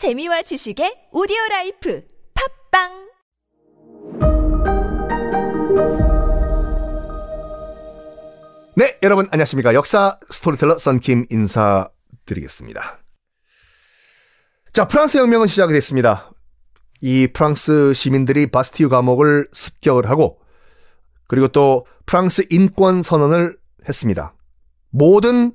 재미와 지식의 오디오라이프 팝빵! 네, 여러분 안녕하십니까. 역사 스토리텔러 썬킴 인사드리겠습니다. 자, 프랑스 혁명은 시작이 됐습니다. 이 프랑스 시민들이 바스티유 감옥을 습격을 하고 그리고 또 프랑스 인권 선언을 했습니다. 모든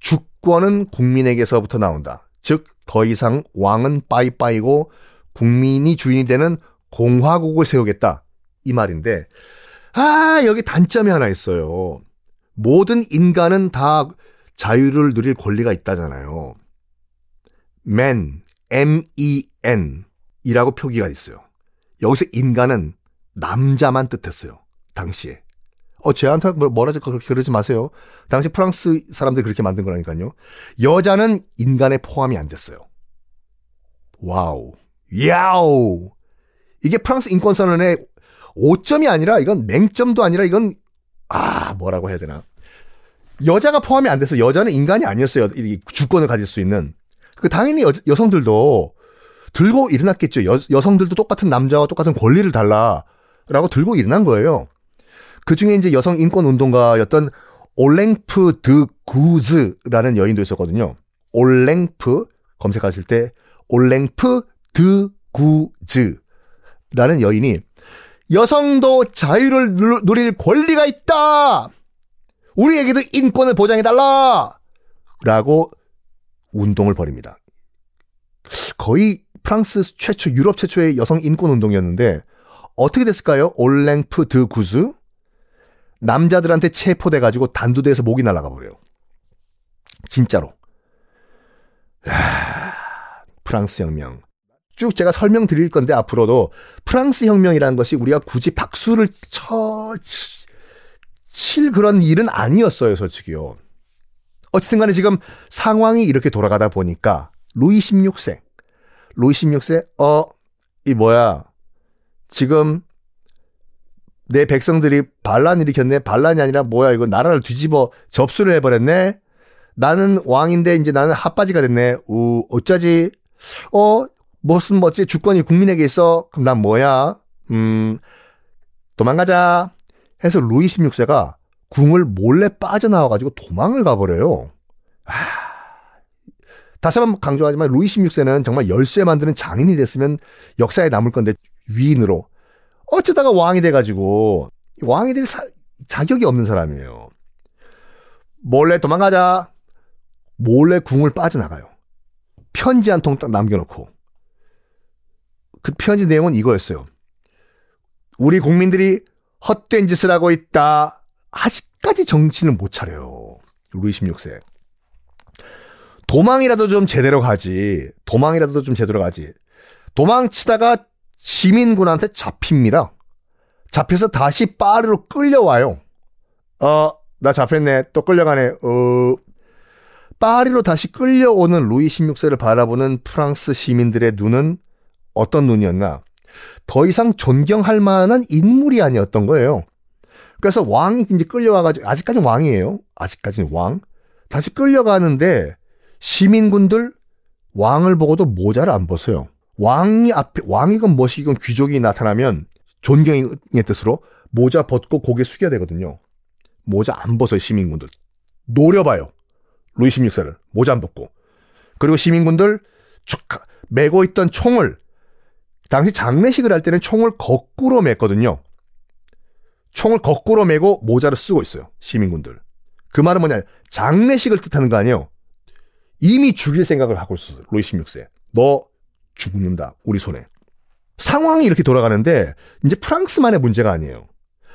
주권은 국민에게서부터 나온다. 즉, 더 이상 왕은 빠이빠이고 국민이 주인이 되는 공화국을 세우겠다. 이 말인데, 여기 단점이 하나 있어요. 모든 인간은 다 자유를 누릴 권리가 있다잖아요. men, M-E-N 이라고 표기가 있어요. 여기서 인간은 남자만 뜻했어요. 당시에. 쟤한테 뭐라지 그러지 마세요. 당시 프랑스 사람들이 그렇게 만든 거라니까요. 여자는 인간에 포함이 안 됐어요. 와우. 야우. 이게 프랑스 인권선언의 오점이 아니라 이건 맹점도 아니라 이건 뭐라고 해야 되나. 여자가 포함이 안 돼서 여자는 인간이 아니었어요. 주권을 가질 수 있는. 그 당연히 여성들도 들고 일어났겠죠. 여성들도 똑같은 남자와 똑같은 권리를 달라라고 들고 일어난 거예요. 그중에 이제 여성 인권 운동가였던 올랭프 드 구즈라는 여인도 있었거든요. 올랭프 검색하실 때 올랭프 드 구즈라는 여인이 여성도 자유를 누릴 권리가 있다. 우리에게도 인권을 보장해달라. 라고 운동을 벌입니다. 거의 프랑스 최초, 유럽 최초의 여성 인권 운동이었는데 어떻게 됐을까요? 올랭프 드 구즈? 남자들한테 체포돼가지고 단두대에서 목이 날아가 버려요. 진짜로. 프랑스 혁명. 쭉 제가 설명드릴 건데 앞으로도 프랑스 혁명이라는 것이 우리가 굳이 박수를 칠 그런 일은 아니었어요. 솔직히요. 어쨌든 간에 지금 상황이 이렇게 돌아가다 보니까 루이 16세 이 뭐야. 지금 내 백성들이 반란 일으켰네. 반란이 아니라 뭐야 이거 나라를 뒤집어 접수를 해버렸네. 나는 왕인데 이제 나는 핫바지가 됐네. 어쩌지? 무슨 뭐지? 주권이 국민에게 있어. 그럼 난 뭐야? 도망가자. 해서 루이 16세가 궁을 몰래 빠져나와가지고 도망을 가버려요. 다시 한번 강조하지만 루이 16세는 정말 열쇠 만드는 장인이 됐으면 역사에 남을 건데 위인으로. 어쩌다가 왕이 돼가지고 왕이 될 자격이 없는 사람이에요. 몰래 도망가자. 몰래 궁을 빠져나가요. 편지 한 통 딱 남겨놓고 그 편지 내용은 이거였어요. 우리 국민들이 헛된 짓을 하고 있다. 아직까지 정신을 못 차려요. 루이 16세. 도망이라도 좀 제대로 가지. 도망치다가 시민군한테 잡힙니다. 잡혀서 다시 파리로 끌려와요. 나 잡혔네. 또 끌려가네. 파리로 다시 끌려오는 루이 16세를 바라보는 프랑스 시민들의 눈은 어떤 눈이었나. 더 이상 존경할 만한 인물이 아니었던 거예요. 그래서 왕이 이제 끌려와가지고, 아직까지는 왕이에요. 아직까지는 왕. 다시 끌려가는데 시민군들 왕을 보고도 모자를 안 벗어요. 왕이 앞에, 왕이건 뭐시건 귀족이 나타나면 존경의 뜻으로 모자 벗고 고개 숙여야 되거든요. 모자 안 벗어요, 시민군들. 노려봐요. 루이 16세를. 모자 안 벗고. 그리고 시민군들 메고 있던 총을, 당시 장례식을 할 때는 총을 거꾸로 맸거든요. 총을 거꾸로 메고 모자를 쓰고 있어요, 시민군들. 그 말은 뭐냐, 장례식을 뜻하는 거 아니에요. 이미 죽일 생각을 하고 있었어요, 루이 16세. 너 죽는다. 우리 손에. 상황이 이렇게 돌아가는데 이제 프랑스만의 문제가 아니에요.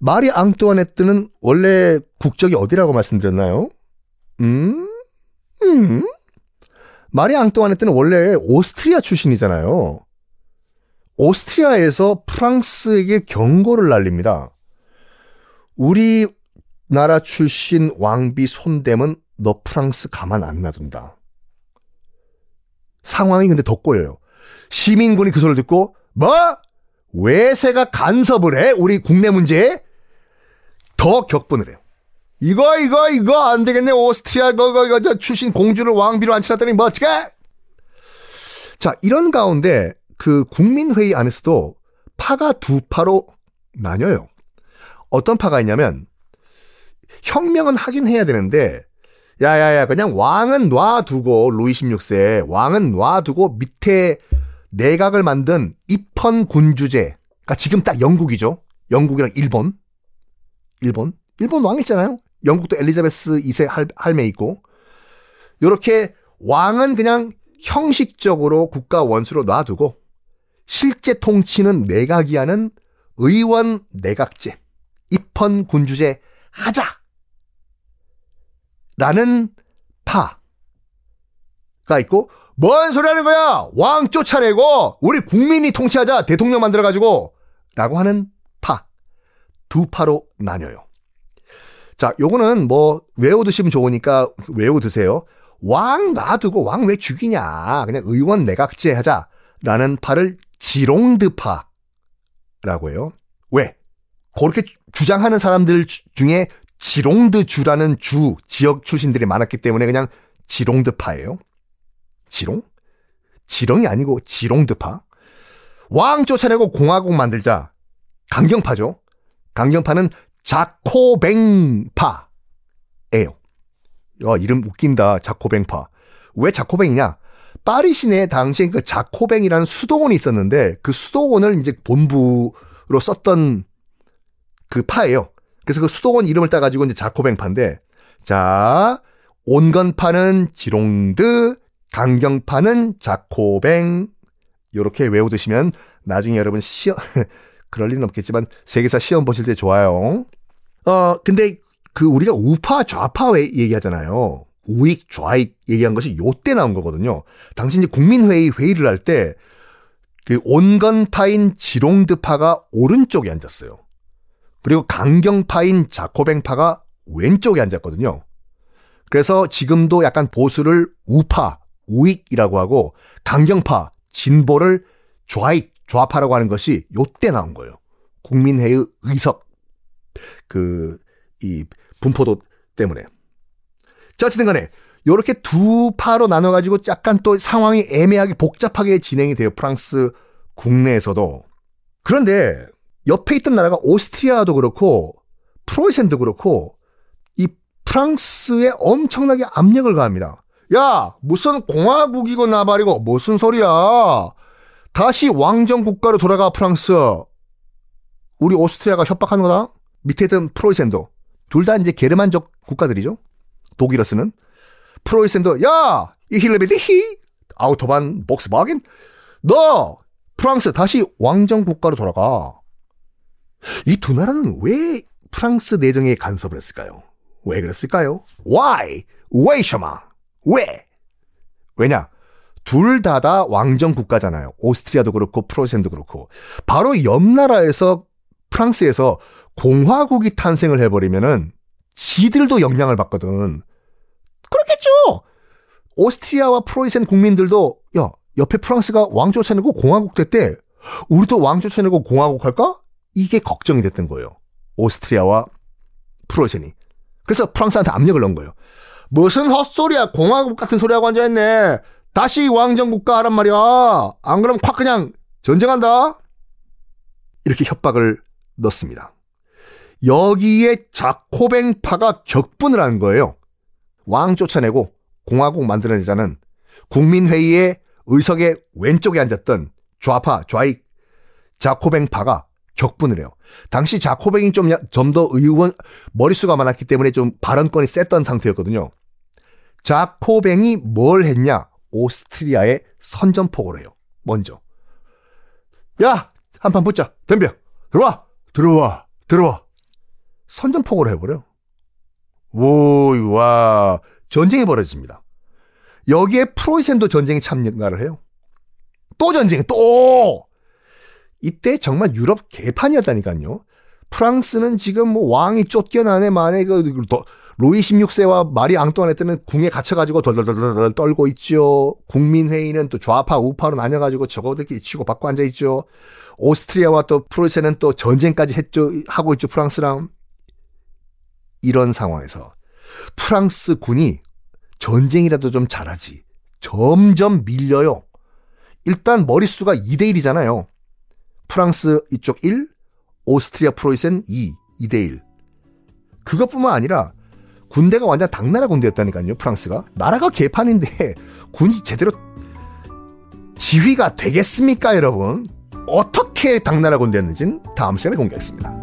마리 앙뚜아네트는 원래 국적이 어디라고 말씀드렸나요? 마리 앙뚜아네트는 원래 오스트리아 출신이잖아요. 오스트리아에서 프랑스에게 경고를 날립니다. 우리나라 출신 왕비 손대면 너 프랑스 가만 안 놔둔다. 상황이 근데 더 꼬여요. 시민군이 그 소리를 듣고 뭐? 외세가 간섭을 해? 우리 국내 문제에? 더 격분을 해요. 이거 안 되겠네. 오스트리아 출신 공주를 왕비로 앉혀놨더니 뭐 어떡해? 자, 이런 가운데 그 국민회의 안에서도 파가 두 파로 나뉘어요. 어떤 파가 있냐면 혁명은 하긴 해야 되는데 야야야 그냥 왕은 놔두고 루이 16세 왕은 놔두고 밑에 내각을 만든 입헌군주제. 그러니까 지금 딱 영국이죠. 영국이랑 일본 왕 있잖아요. 영국도 엘리자베스 2세 할매 있고 이렇게 왕은 그냥 형식적으로 국가 원수로 놔두고 실제 통치는 내각이 하는 의원 내각제, 입헌군주제 하자! 라는 파가 있고 뭔 소리 하는 거야! 왕 쫓아내고 우리 국민이 통치하자! 대통령 만들어가지고! 라고 하는 파. 두 파로 나뉘어요. 자, 요거는 뭐 외워두시면 좋으니까 외워두세요. 왕 놔두고 왕 왜 죽이냐. 그냥 의원 내각제 하자. 라는 파를 지롱드파라고 해요. 왜? 그렇게 주장하는 사람들 중에 지롱드주라는 주, 지역 출신들이 많았기 때문에 그냥 지롱드파예요. 지롱? 지롱이 아니고 지롱드파. 왕 쫓아내고 공화국 만들자. 강경파죠. 강경파는 자코뱅파예요. 와, 이름 웃긴다. 자코뱅파. 왜 자코뱅이냐? 파리 시내에 당시에 그 자코뱅이라는 수도원이 있었는데 그 수도원을 이제 본부로 썼던 그 파예요. 그래서 그 수도원 이름을 따가지고 이제 자코뱅파인데, 자, 온건파는 지롱드, 강경파는 자코뱅. 요렇게 외우드시면 나중에 여러분 시험, 그럴 일은 없겠지만 세계사 시험 보실 때 좋아요. 근데 그 우리가 우파, 좌파 얘기하잖아요. 우익, 좌익 얘기한 것이 요때 나온 거거든요. 당시 이제 국민회의를 할 때 그 온건파인 지롱드파가 오른쪽에 앉았어요. 그리고 강경파인 자코뱅파가 왼쪽에 앉았거든요. 그래서 지금도 약간 보수를 우파, 우익이라고 하고 강경파, 진보를 좌익, 좌파라고 하는 것이 요때 나온 거예요. 국민회의 의석 이 분포도 때문에. 자, 어쨌든 간에 요렇게 두 파로 나눠가지고 약간 또 상황이 애매하게 복잡하게 진행이 돼요. 프랑스 국내에서도. 그런데 옆에 있던 나라가 오스트리아도 그렇고 프로이센도 그렇고 이 프랑스에 엄청나게 압력을 가합니다. 야, 무슨 공화국이고 나발이고 무슨 소리야. 다시 왕정 국가로 돌아가 프랑스. 우리 오스트리아가 협박하는 거다. 밑에 있던 프로이센도. 둘 다 이제 게르만족 국가들이죠. 독일어 쓰는. 프로이센도 야! 이 힐레베디히! 아우토반 복스바겐! 너! 프랑스 다시 왕정 국가로 돌아가. 이 두 나라는 왜 프랑스 내정에 간섭을 했을까요? 왜 그랬을까요? Why? 왜셔마? 왜? 왜냐? 둘 다 왕정 국가잖아요. 오스트리아도 그렇고 프로이센도 그렇고. 바로 옆 나라에서 프랑스에서 공화국이 탄생을 해버리면은 지들도 영향을 받거든. 그렇겠죠. 오스트리아와 프로이센 국민들도 야, 옆에 프랑스가 왕 쫓아내고 공화국 됐대. 우리도 왕 쫓아내고 공화국 할까? 이게 걱정이 됐던 거예요. 오스트리아와 프로이센이. 그래서 프랑스한테 압력을 넣은 거예요. 무슨 헛소리야. 공화국 같은 소리하고 앉아있네. 다시 왕정국가 하란 말이야. 안 그러면 콱 그냥 전쟁한다. 이렇게 협박을 넣습니다. 여기에 자코뱅파가 격분을 한 거예요. 왕 쫓아내고 공화국 만드는 자는 국민회의의 의석의 왼쪽에 앉았던 좌파, 좌익, 자코뱅파가 격분을 해요. 당시 자코뱅이 좀 더 의원, 머릿수가 많았기 때문에 좀 발언권이 셌던 상태였거든요. 자코뱅이 뭘 했냐? 오스트리아에 선전포고를 해요. 먼저. 야! 한판 붙자. 덤벼. 들어와. 선전포고를 해버려요. 오, 와. 전쟁이 벌어집니다. 여기에 프로이센도 전쟁에 참가를 해요. 또 전쟁, 또! 이때 정말 유럽 개판이었다니까요. 프랑스는 지금 뭐 왕이 쫓겨나네 만에 로이 16세와 마리 앙뚜아네트는 궁에 갇혀가지고 덜덜덜덜 떨고 있죠. 국민회의는 또 좌파 우파로 나뉘어가지고 저거들끼리 치고받고 앉아있죠. 오스트리아와 또 프로이센은 또 전쟁까지 하고 있죠. 프랑스랑. 이런 상황에서 프랑스 군이 전쟁이라도 좀 잘하지 점점 밀려요. 일단 머릿수가 2대1이잖아요. 프랑스 이쪽 1, 오스트리아 프로이센 2대1. 그것뿐만 아니라 군대가 완전 당나라 군대였다니까요. 프랑스가. 나라가 개판인데 군이 제대로 지휘가 되겠습니까, 여러분? 어떻게 당나라 군대였는지는 다음 시간에 공개하겠습니다.